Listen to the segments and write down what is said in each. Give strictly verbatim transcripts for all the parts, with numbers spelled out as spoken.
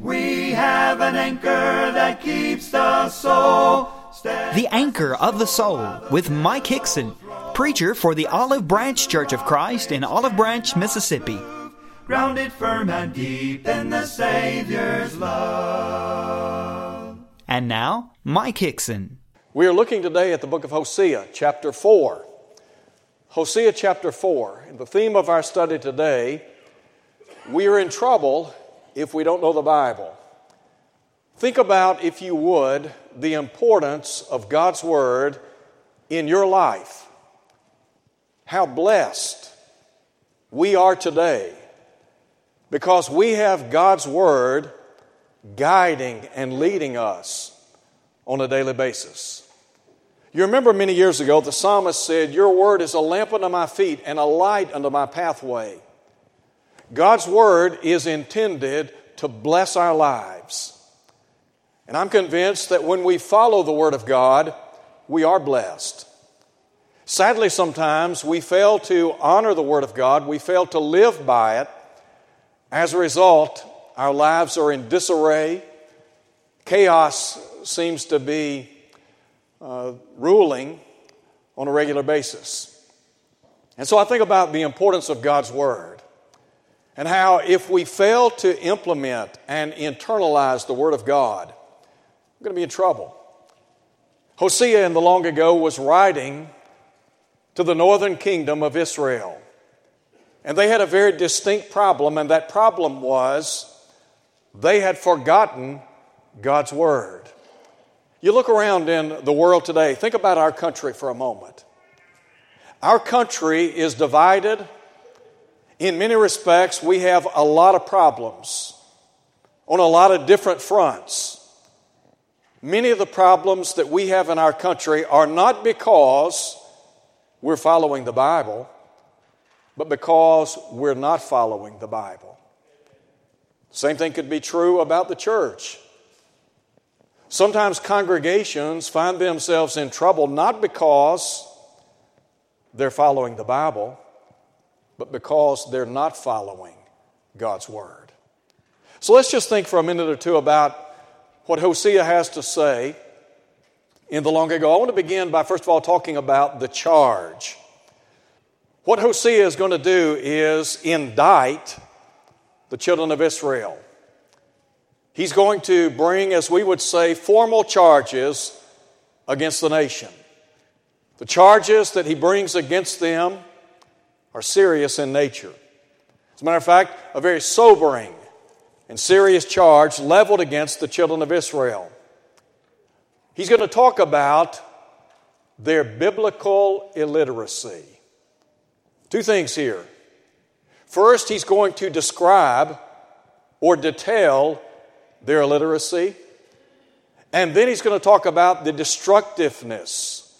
We have an anchor that keeps the soul steadfast. The Anchor of the Soul with Mike Hickson, preacher for the Olive Branch Church of Christ in Olive Branch, Mississippi. Grounded firm and deep in the Savior's love. And now, Mike Hickson. We are looking today at the book of Hosea, chapter four. Hosea chapter four. And the theme of our study today, we are in trouble if we don't know the Bible. Think about, if you would, the importance of God's Word in your life. How blessed we are today because we have God's Word guiding and leading us on a daily basis. You remember many years ago the psalmist said, "Your Word is a lamp unto my feet and a light unto my pathway." God's Word is intended to bless our lives. And I'm convinced that when we follow the Word of God, we are blessed. Sadly, sometimes we fail to honor the Word of God. We fail to live by it. As a result, our lives are in disarray. Chaos seems to be uh, ruling on a regular basis. And so I think about the importance of God's Word. And how if we fail to implement and internalize the Word of God, we're going to be in trouble. Hosea in the long ago was writing to the northern kingdom of Israel. And they had a very distinct problem, and that problem was they had forgotten God's Word. You look around in the world today, think about our country for a moment. Our country is divided. In many respects, we have a lot of problems on a lot of different fronts. Many of the problems that we have in our country are not because we're following the Bible, but because we're not following the Bible. Same thing could be true about the church. Sometimes congregations find themselves in trouble not because they're following the Bible, but because they're not following God's Word. So let's just think for a minute or two about what Hosea has to say in the long ago. I want to begin by, first of all, talking about the charge. What Hosea is going to do is indict the children of Israel. He's going to bring, as we would say, formal charges against the nation. The charges that he brings against them are serious in nature. As a matter of fact, a very sobering and serious charge leveled against the children of Israel. He's going to talk about their biblical illiteracy. Two things here. First, he's going to describe or detail their illiteracy. And then he's going to talk about the destructiveness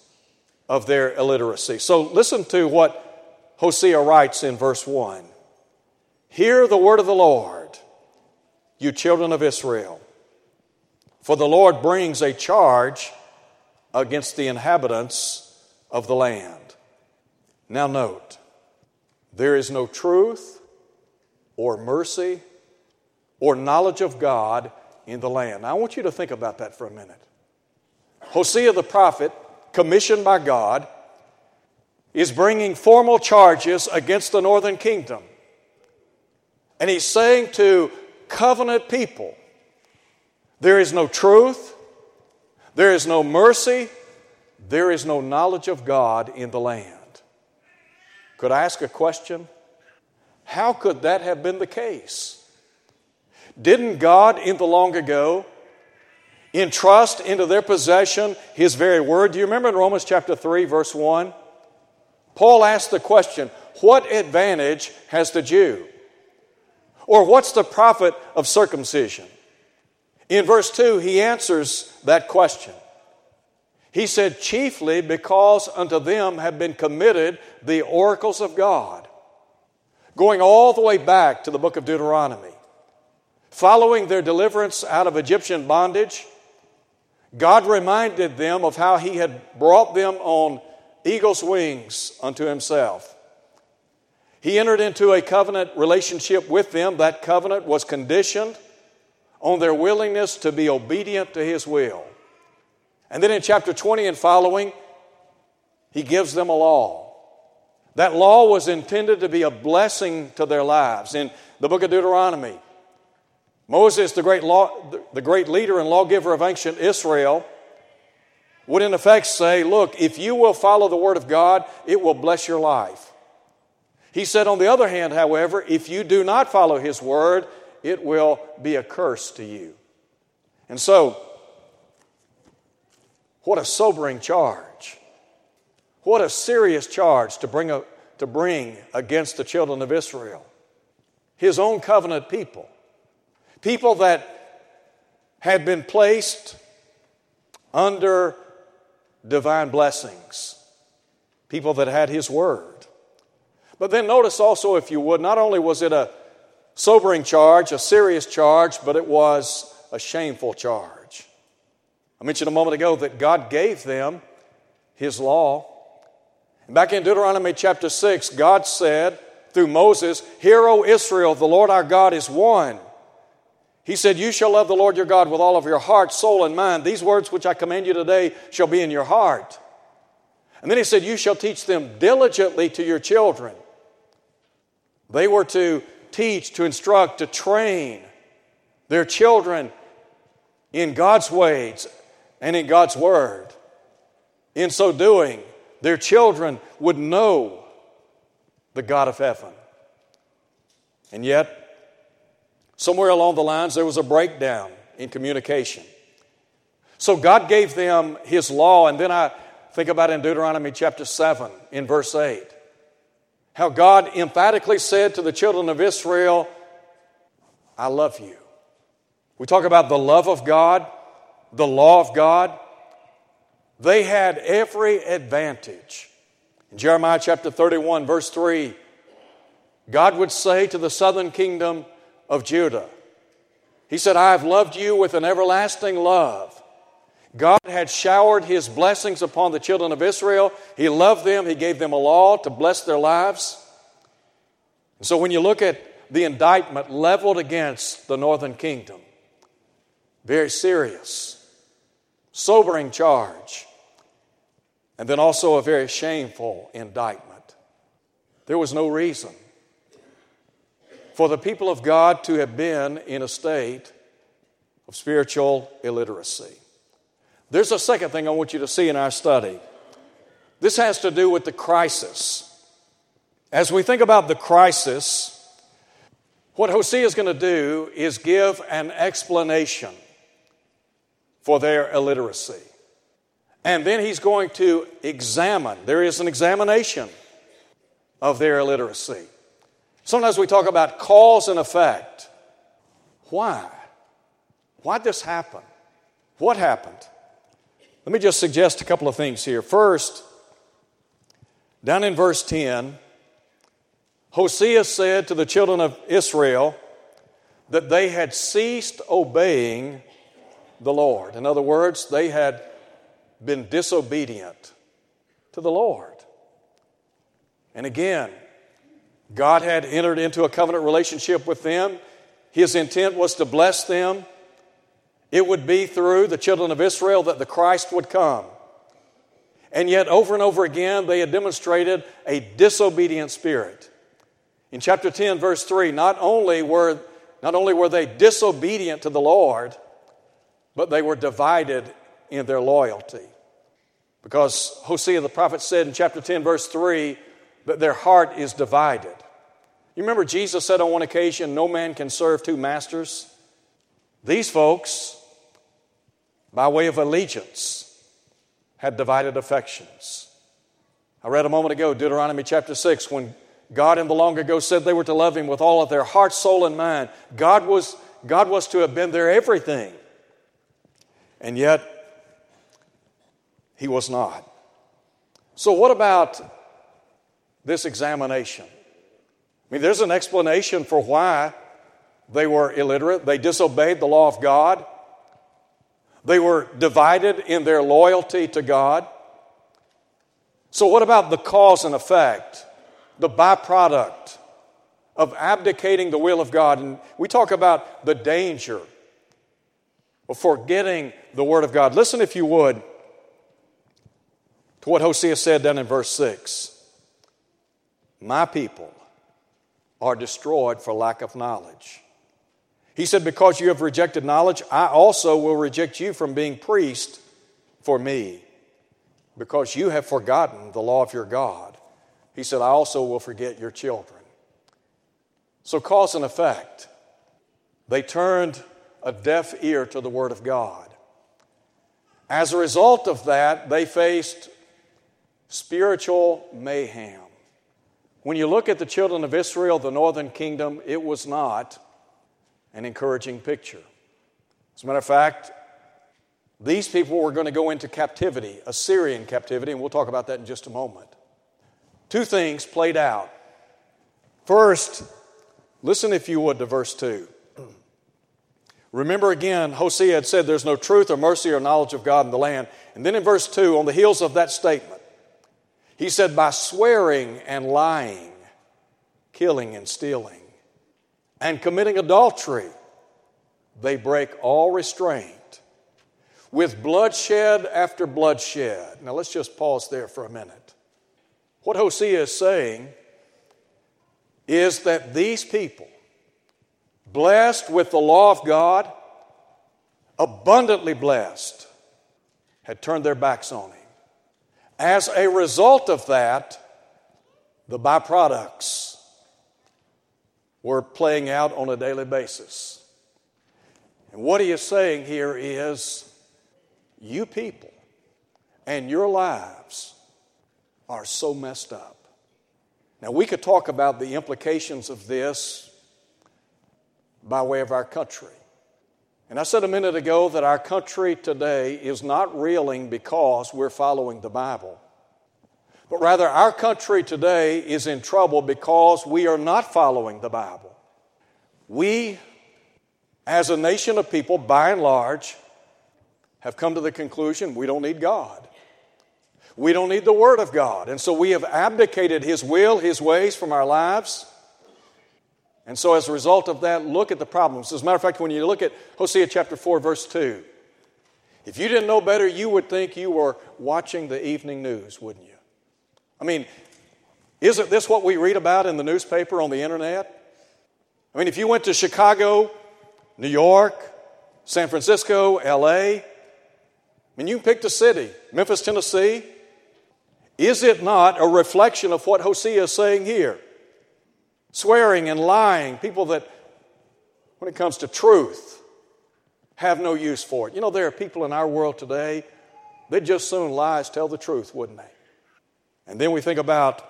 of their illiteracy. So listen to what Hosea writes in verse one, "Hear the word of the Lord, you children of Israel. For the Lord brings a charge against the inhabitants of the land." Now note, there is no truth or mercy or knowledge of God in the land. Now, I want you to think about that for a minute. Hosea the prophet, commissioned by God, is bringing formal charges against the northern kingdom. And he's saying to covenant people, there is no truth, there is no mercy, there is no knowledge of God in the land. Could I ask a question? How could that have been the case? Didn't God in the long ago entrust into their possession His very Word? Do you remember in Romans chapter three, verse one? Paul asked the question, what advantage has the Jew? Or what's the profit of circumcision? In verse two, he answers that question. He said, chiefly because unto them have been committed the oracles of God. Going all the way back to the book of Deuteronomy, following their deliverance out of Egyptian bondage, God reminded them of how He had brought them on eagle's wings unto Himself. He entered into a covenant relationship with them. That covenant was conditioned on their willingness to be obedient to his will. And then in chapter twenty and following, he gives them a law. That law was intended to be a blessing to their lives. In the book of Deuteronomy, Moses, the great law, the great leader and lawgiver of ancient Israel, would in effect say, look, if you will follow the word of God, it will bless your life. He said, on the other hand, however, if you do not follow his word, it will be a curse to you. And so, what a sobering charge. What a serious charge to bring, a, to bring against the children of Israel. His own covenant people. People that had been placed under divine blessings. People that had his word. But then notice also, if you would, not only was it a sobering charge, a serious charge, but it was a shameful charge. I mentioned a moment ago that God gave them his law. Back in Deuteronomy chapter six, God said through Moses, "Hear, O Israel, the Lord our God is one." He said, "You shall love the Lord your God with all of your heart, soul, and mind. These words which I command you today shall be in your heart." And then he said, "You shall teach them diligently to your children." They were to teach, to instruct, to train their children in God's ways and in God's word. In so doing, their children would know the God of heaven. And yet, somewhere along the lines, there was a breakdown in communication. So God gave them his law, and then I think about in Deuteronomy chapter seven, in verse eight, how God emphatically said to the children of Israel, "I love you." We talk about the love of God, the law of God. They had every advantage. In Jeremiah chapter thirty-one, verse three, God would say to the southern kingdom of Judah, he said, "I have loved you with an everlasting love." God had showered his blessings upon the children of Israel. He loved them. He gave them a law to bless their lives. And so when you look at the indictment leveled against the northern kingdom, very serious, sobering charge, and then also a very shameful indictment. There was no reason for the people of God to have been in a state of spiritual illiteracy. There's a second thing I want you to see in our study. This has to do with the crisis. As we think about the crisis, what Hosea is going to do is give an explanation for their illiteracy. And then he's going to examine. There is an examination of their illiteracy. Sometimes we talk about cause and effect. Why? Why did this happen? What happened? Let me just suggest a couple of things here. First, down in verse ten, Hosea said to the children of Israel that they had ceased obeying the Lord. In other words, they had been disobedient to the Lord. And again, God had entered into a covenant relationship with them. His intent was to bless them. It would be through the children of Israel that the Christ would come. And yet, over and over again, they had demonstrated a disobedient spirit. In chapter ten, verse three, not only were, not only were they disobedient to the Lord, but they were divided in their loyalty. Because Hosea the prophet said in chapter ten, verse three, that their heart is divided. You remember Jesus said on one occasion, "No man can serve two masters." These folks, by way of allegiance, had divided affections. I read a moment ago, Deuteronomy chapter six, when God in the long ago said they were to love him with all of their heart, soul, and mind. God was, God was to have been their everything. And yet, he was not. So what about this examination? I mean, there's an explanation for why they were illiterate. They disobeyed the law of God. They were divided in their loyalty to God. So what about the cause and effect, the byproduct of abdicating the will of God? And we talk about the danger of forgetting the Word of God. Listen, if you would, to what Hosea said down in verse six. My people are destroyed for lack of knowledge. He said, because you have rejected knowledge, I also will reject you from being priest for me, because you have forgotten the law of your God. He said, I also will forget your children. So cause and effect, they turned a deaf ear to the Word of God. As a result of that, they faced spiritual mayhem. When you look at the children of Israel, the northern kingdom, it was not an encouraging picture. As a matter of fact, these people were going to go into captivity, Assyrian captivity, and we'll talk about that in just a moment. Two things played out. First, listen, if you would, to verse two. Remember again, Hosea had said there's no truth or mercy or knowledge of God in the land. And then in verse two, on the heels of that statement, he said, by swearing and lying, killing and stealing, and committing adultery, they break all restraint. With bloodshed after bloodshed. Now let's just pause there for a minute. What Hosea is saying is that these people, blessed with the law of God, abundantly blessed, had turned their backs on Him. As a result of that, the byproducts were playing out on a daily basis. And what he is saying here is, you people and your lives are so messed up. Now, we could talk about the implications of this by way of our country. And I said a minute ago that our country today is not reeling because we're following the Bible. But rather, our country today is in trouble because we are not following the Bible. We, as a nation of people, by and large, have come to the conclusion we don't need God. We don't need the Word of God. And so we have abdicated His will, His ways from our lives. And so as a result of that, look at the problems. As a matter of fact, when you look at Hosea chapter four, verse two, if you didn't know better, you would think you were watching the evening news, wouldn't you? I mean, isn't this what we read about in the newspaper, on the internet? I mean, if you went to Chicago, New York, San Francisco, L A, I mean, you can pick the city, Memphis, Tennessee. Is it not a reflection of what Hosea is saying here? Swearing and lying, people that, when it comes to truth, have no use for it. You know, there are people in our world today, they'd just soon lie as tell the truth, wouldn't they? And then we think about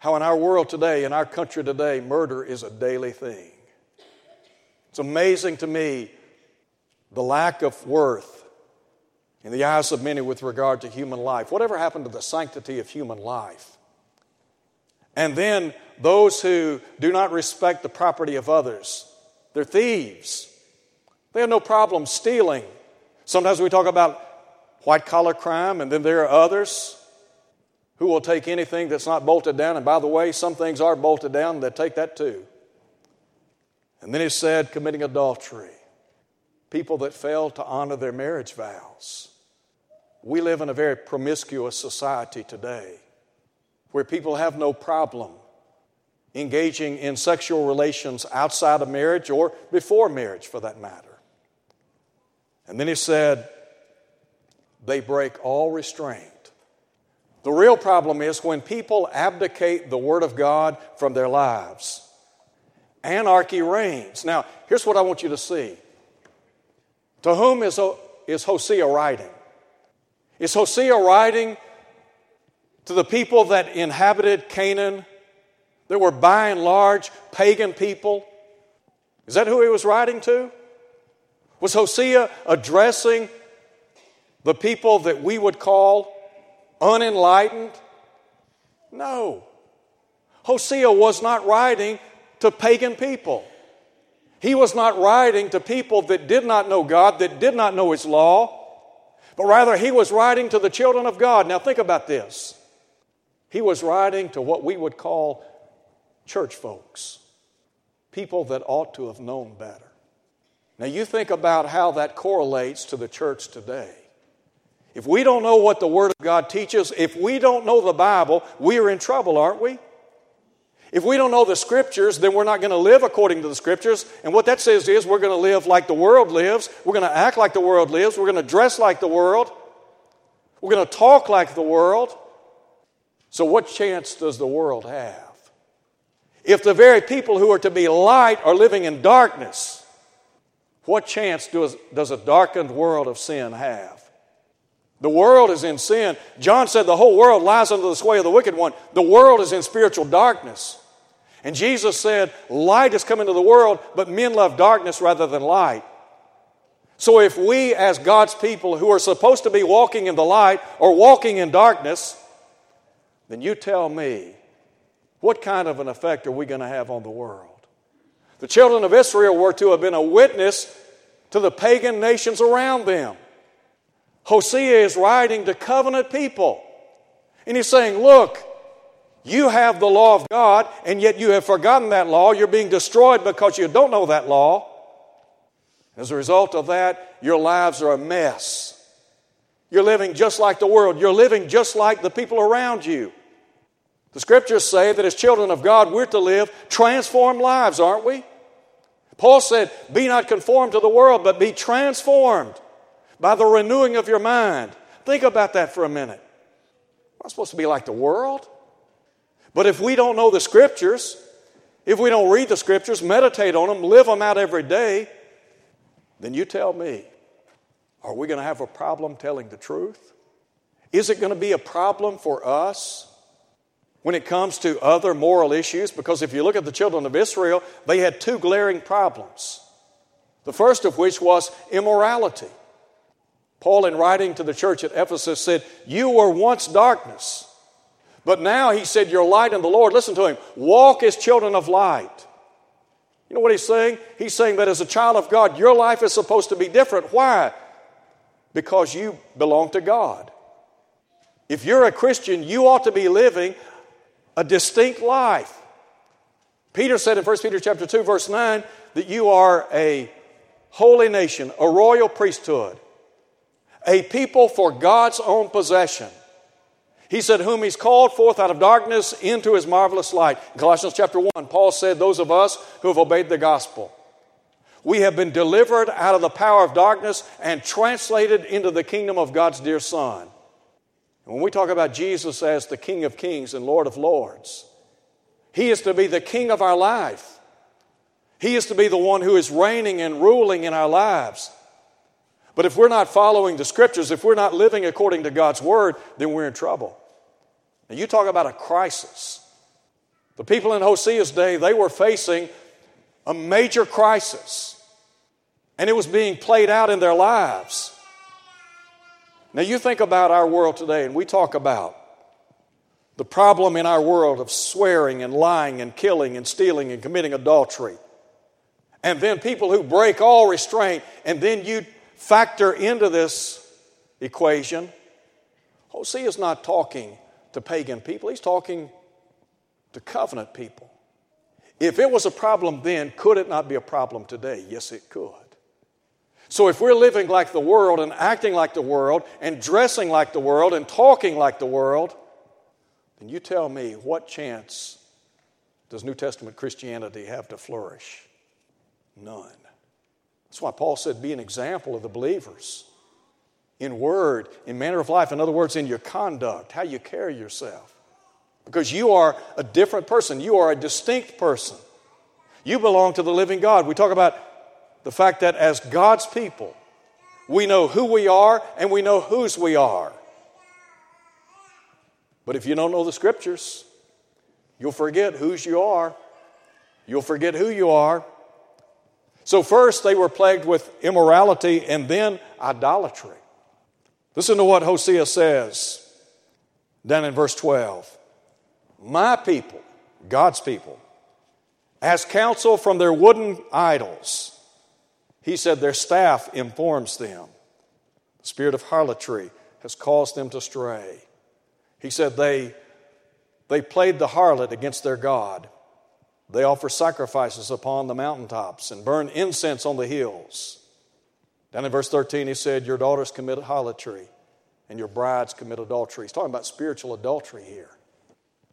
how in our world today, in our country today, murder is a daily thing. It's amazing to me the lack of worth in the eyes of many with regard to human life. Whatever happened to the sanctity of human life? And then those who do not respect the property of others, they're thieves. They have no problem stealing. Sometimes we talk about white-collar crime, and then there are others who will take anything that's not bolted down. And by the way, some things are bolted down, they'll take that too. And then it said committing adultery. People that fail to honor their marriage vows. We live in a very promiscuous society today where people have no problem engaging in sexual relations outside of marriage or before marriage for that matter. And then he said, they break all restraint. The real problem is when people abdicate the Word of God from their lives. Anarchy reigns. Now, here's what I want you to see. To whom is, is Hosea writing? Is Hosea writing to the people that inhabited Canaan, that were by and large pagan people? Is that who he was writing to? Was Hosea addressing the people that we would call unenlightened? No. Hosea was not writing to pagan people. He was not writing to people that did not know God, that did not know His law, but rather he was writing to the children of God. Now think about this. He was writing to what we would call church folks, people that ought to have known better. Now you think about how that correlates to the church today. If we don't know what the Word of God teaches, if we don't know the Bible, we are in trouble, aren't we? If we don't know the Scriptures, then we're not going to live according to the Scriptures. And what that says is we're going to live like the world lives. We're going to act like the world lives. We're going to dress like the world. We're going to talk like the world. So what chance does the world have? If the very people who are to be light are living in darkness, what chance does, does a darkened world of sin have? The world is in sin. John said the whole world lies under the sway of the wicked one. The world is in spiritual darkness. And Jesus said, light has come into the world, but men love darkness rather than light. So if we as God's people who are supposed to be walking in the light are walking in darkness, then you tell me, what kind of an effect are we going to have on the world? The children of Israel were to have been a witness to the pagan nations around them. Hosea is writing to covenant people. And he's saying, look, you have the law of God, and yet you have forgotten that law. You're being destroyed because you don't know that law. As a result of that, your lives are a mess. You're living just like the world. You're living just like the people around you. The Scriptures say that as children of God, we're to live transformed lives, aren't we? Paul said, be not conformed to the world, but be transformed by the renewing of your mind. Think about that for a minute. We're not supposed to be like the world. But if we don't know the Scriptures, if we don't read the Scriptures, meditate on them, live them out every day, then you tell me, are we going to have a problem telling the truth? Is it going to be a problem for us when it comes to other moral issues? Because if you look at the children of Israel, they had two glaring problems. The first of which was immorality. Paul, in writing to the church at Ephesus, said, you were once darkness, but now, he said, you're light in the Lord. Listen to him. Walk as children of light. You know what he's saying? He's saying that as a child of God, your life is supposed to be different. Why? Because you belong to God. If you're a Christian, you ought to be living a distinct life. Peter said in First Peter chapter two, verse nine, that you are a holy nation, a royal priesthood, a people for God's own possession. He said, whom he's called forth out of darkness into his marvelous light. In Colossians chapter one, Paul said, those of us who have obeyed the gospel, we have been delivered out of the power of darkness and translated into the kingdom of God's dear Son. And when we talk about Jesus as the King of Kings and Lord of Lords, he is to be the King of our life. He is to be the one who is reigning and ruling in our lives. But if we're not following the Scriptures, if we're not living according to God's Word, then we're in trouble. Now, you talk about a crisis. The people in Hosea's day, they were facing a major crisis. And it was being played out in their lives. Now, you think about our world today, and we talk about the problem in our world of swearing and lying and killing and stealing and committing adultery. And then people who break all restraint, and then you factor into this equation, Hosea is not talking to pagan people. He's talking to covenant people. If it was a problem then, could it not be a problem today? Yes, it could. So if we're living like the world and acting like the world and dressing like the world and talking like the world, then you tell me, what chance does New Testament Christianity have to flourish? None. That's why Paul said, be an example of the believers in word, in manner of life. In other words, in your conduct, how you carry yourself. Because you are a different person. You are a distinct person. You belong to the living God. We talk about the fact that as God's people, we know who we are and we know whose we are. But if you don't know the Scriptures, you'll forget whose you are. You'll forget who you are. So first they were plagued with immorality and then idolatry. Listen to what Hosea says down in verse twelve. My people, God's people, ask counsel from their wooden idols. He said their staff informs them. The spirit of harlotry has caused them to stray. He said they, they played the harlot against their God. They offer sacrifices upon the mountaintops and burn incense on the hills. Down in verse thirteen, he said, your daughters commit idolatry and your brides commit adultery. He's talking about spiritual adultery here.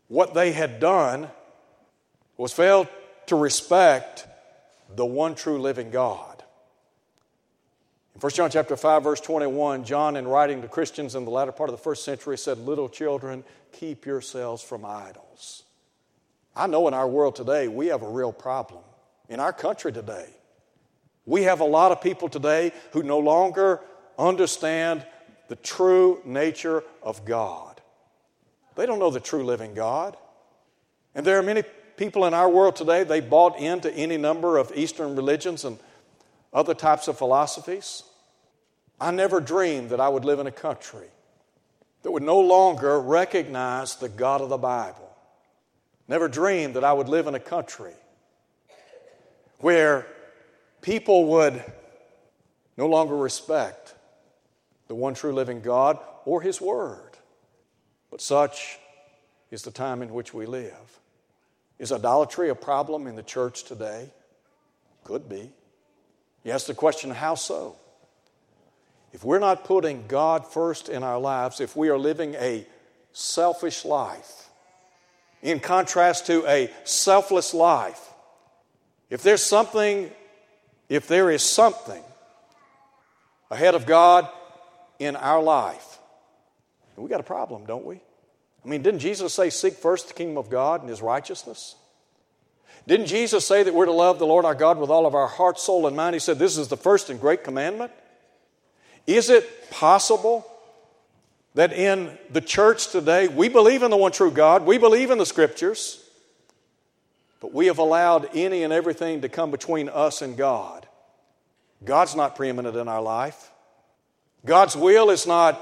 What they had done was failed to respect the one true living God. In First John chapter five, verse twenty-one, John, in writing to Christians in the latter part of the first century, said, little children, keep yourselves from idols. I know in our world today, we have a real problem. In our country today, we have a lot of people today who no longer understand the true nature of God. They don't know the true living God. And there are many people in our world today, they bought into any number of Eastern religions and other types of philosophies. I never dreamed that I would live in a country that would no longer recognize the God of the Bible. Never dreamed that I would live in a country where people would no longer respect the one true living God or His Word. But such is the time in which we live. Is idolatry a problem in the church today? Could be. You ask the question, how so? If we're not putting God first in our lives, if we are living a selfish life, in contrast to a selfless life, if there's something, if there is something ahead of God in our life, we got a problem, don't we? I mean, didn't Jesus say, seek first the kingdom of God and His righteousness? Didn't Jesus say that we're to love the Lord our God with all of our heart, soul, and mind? He said this is the first and great commandment. Is it possible that in the church today, we believe in the one true God, we believe in the Scriptures, but we have allowed any and everything to come between us and God? God's not preeminent in our life. God's will is not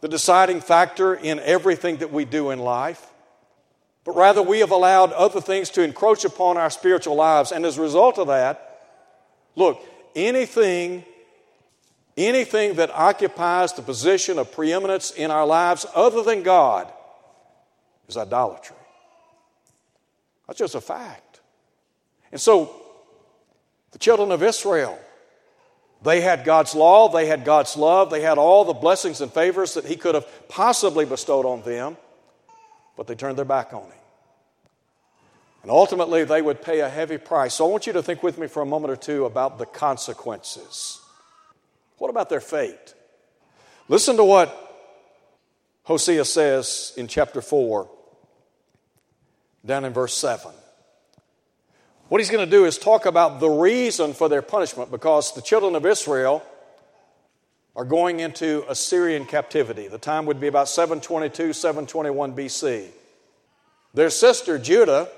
the deciding factor in everything that we do in life. But rather, we have allowed other things to encroach upon our spiritual lives. And as a result of that, look, anything, anything that occupies the position of preeminence in our lives other than God is idolatry. That's just a fact. And so, the children of Israel, they had God's law, they had God's love, they had all the blessings and favors that He could have possibly bestowed on them, but they turned their back on Him. And ultimately, they would pay a heavy price. So I want you to think with me for a moment or two about the consequences. What about their fate? Listen to what Hosea says in chapter four, down in verse seven. What he's going to do is talk about the reason for their punishment, because the children of Israel are going into Assyrian captivity. The time would be about seven twenty-two, seven twenty-one B C. Their sister Judah,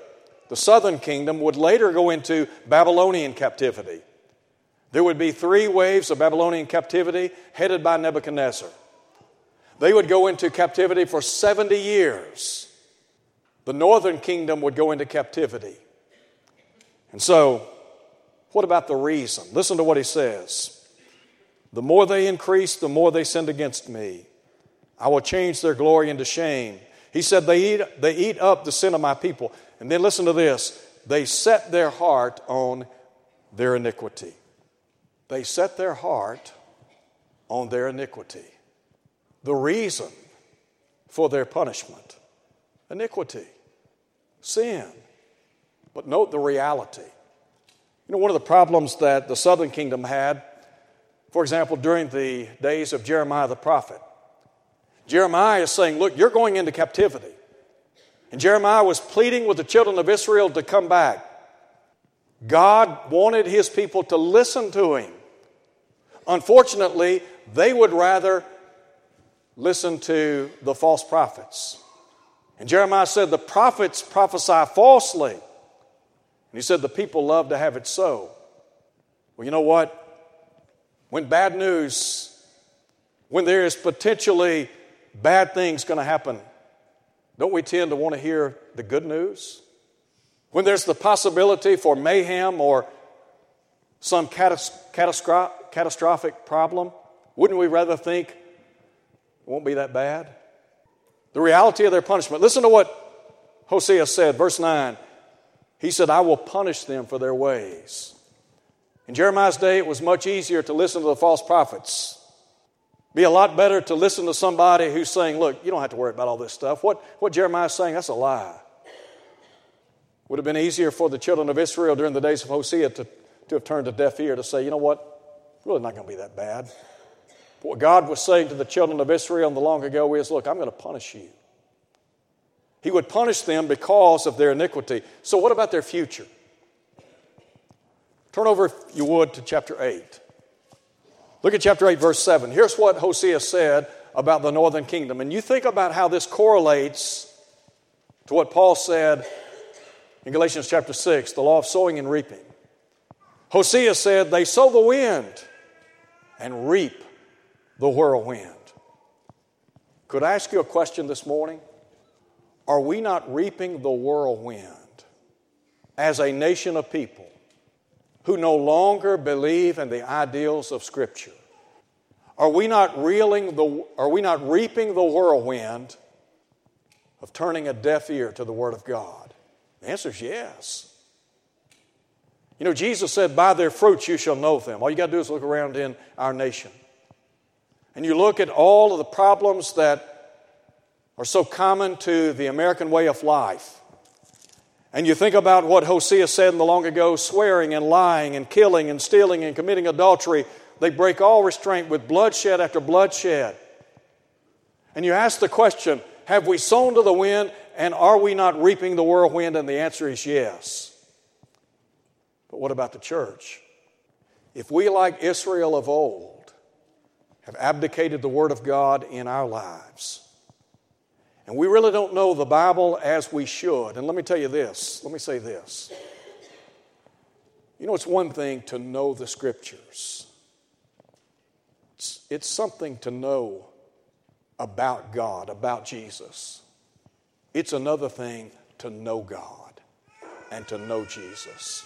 the southern kingdom, would later go into Babylonian captivity. There would be three waves of Babylonian captivity headed by Nebuchadnezzar. They would go into captivity for seventy years. The northern kingdom would go into captivity. And so, what about the reason? Listen to what he says. The more they increase, the more they sinned against me. I will change their glory into shame. He said, they eat, they eat up the sin of my people. And then listen to this. They set their heart on their iniquity. They set their heart on their iniquity. The reason for their punishment, iniquity, sin. But note the reality. You know, one of the problems that the southern kingdom had, for example, during the days of Jeremiah the prophet, Jeremiah is saying, look, you're going into captivity. And Jeremiah was pleading with the children of Israel to come back. God wanted His people to listen to Him. Unfortunately, they would rather listen to the false prophets. And Jeremiah said, the prophets prophesy falsely. And he said, the people love to have it so. Well, you know what? When bad news, when there is potentially bad things going to happen, don't we tend to want to hear the good news? When there's the possibility for mayhem or some catastrophic problem, wouldn't we rather think it won't be that bad? The reality of their punishment. Listen to what Hosea said, verse nine. He said, I will punish them for their ways. In Jeremiah's day, it was much easier to listen to the false prophets. Be a lot better to listen to somebody who's saying, look, you don't have to worry about all this stuff. What, what Jeremiah's saying, that's a lie. Would have been easier for the children of Israel during the days of Hosea to, to have turned a deaf ear to say, you know what, it's really not going to be that bad. But what God was saying to the children of Israel in the long ago is, look, I'm going to punish you. He would punish them because of their iniquity. So what about their future? Turn over, if you would, to chapter eight. Look at chapter eight, verse seven. Here's what Hosea said about the northern kingdom. And you think about how this correlates to what Paul said in Galatians chapter six, the law of sowing and reaping. Hosea said, they sow the wind and reap the whirlwind. Could I ask you a question this morning? Are we not reaping the whirlwind as a nation of people who no longer believe in the ideals of Scripture? Are we not reeling the, are we not reaping the whirlwind of turning a deaf ear to the Word of God? The answer is yes. You know, Jesus said, by their fruits you shall know them. All you got to do is look around in our nation. And you look at all of the problems that are so common to the American way of life. And you think about what Hosea said in the long ago, swearing and lying and killing and stealing and committing adultery. They break all restraint with bloodshed after bloodshed. And you ask the question, have we sown to the wind and are we not reaping the whirlwind? And the answer is yes. But what about the church? If we, like Israel of old, have abdicated the Word of God in our lives, and we really don't know the Bible as we should. And let me tell you this. Let me say this. You know, it's one thing to know the Scriptures. It's, it's something to know about God, about Jesus. It's another thing to know God and to know Jesus.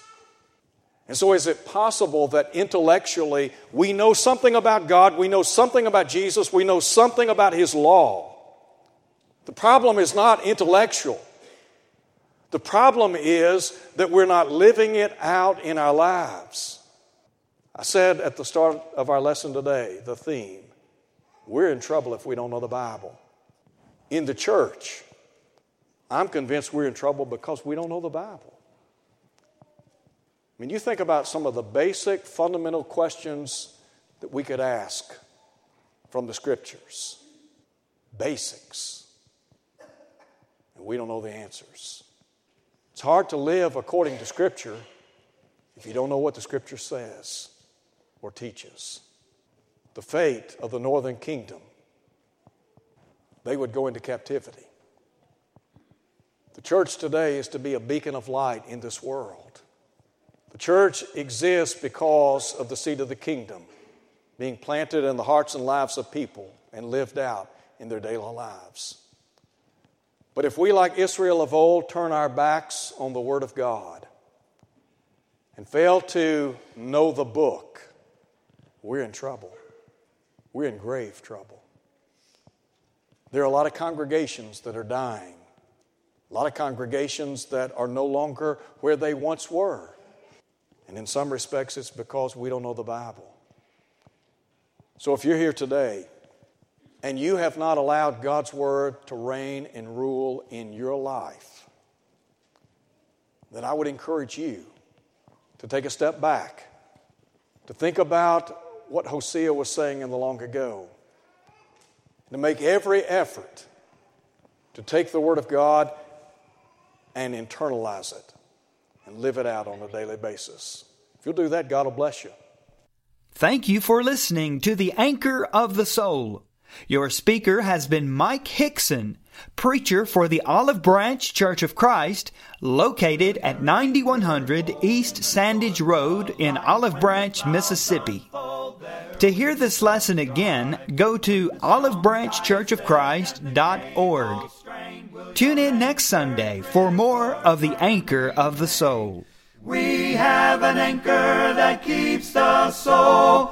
And so is it possible that intellectually we know something about God, we know something about Jesus, we know something about His law? The problem is not intellectual. The problem is that we're not living it out in our lives. I said at the start of our lesson today, the theme, we're in trouble if we don't know the Bible. In the church, I'm convinced we're in trouble because we don't know the Bible. I mean, you think about some of the basic fundamental questions that we could ask from the Scriptures. Basics. And we don't know the answers. It's hard to live according to Scripture if you don't know what the Scripture says or teaches. The fate of the northern kingdom, they would go into captivity. The church today is to be a beacon of light in this world. The church exists because of the seed of the kingdom being planted in the hearts and lives of people and lived out in their daily lives. But if we, like Israel of old, turn our backs on the Word of God and fail to know the book, we're in trouble. We're in grave trouble. There are a lot of congregations that are dying. A lot of congregations that are no longer where they once were. And in some respects, it's because we don't know the Bible. So if you're here today, and you have not allowed God's Word to reign and rule in your life, then I would encourage you to take a step back, to think about what Hosea was saying in the long ago, to make every effort to take the Word of God and internalize it and live it out on a daily basis. If you'll do that, God will bless you. Thank you for listening to The Anchor of the Soul. Your speaker has been Mike Hickson, preacher for the Olive Branch Church of Christ, located at ninety-one hundred East Sandage Road in Olive Branch, Mississippi. To hear this lesson again, go to olive branch church of christ dot org. Tune in next Sunday for more of The Anchor of the Soul. We have an anchor that keeps the soul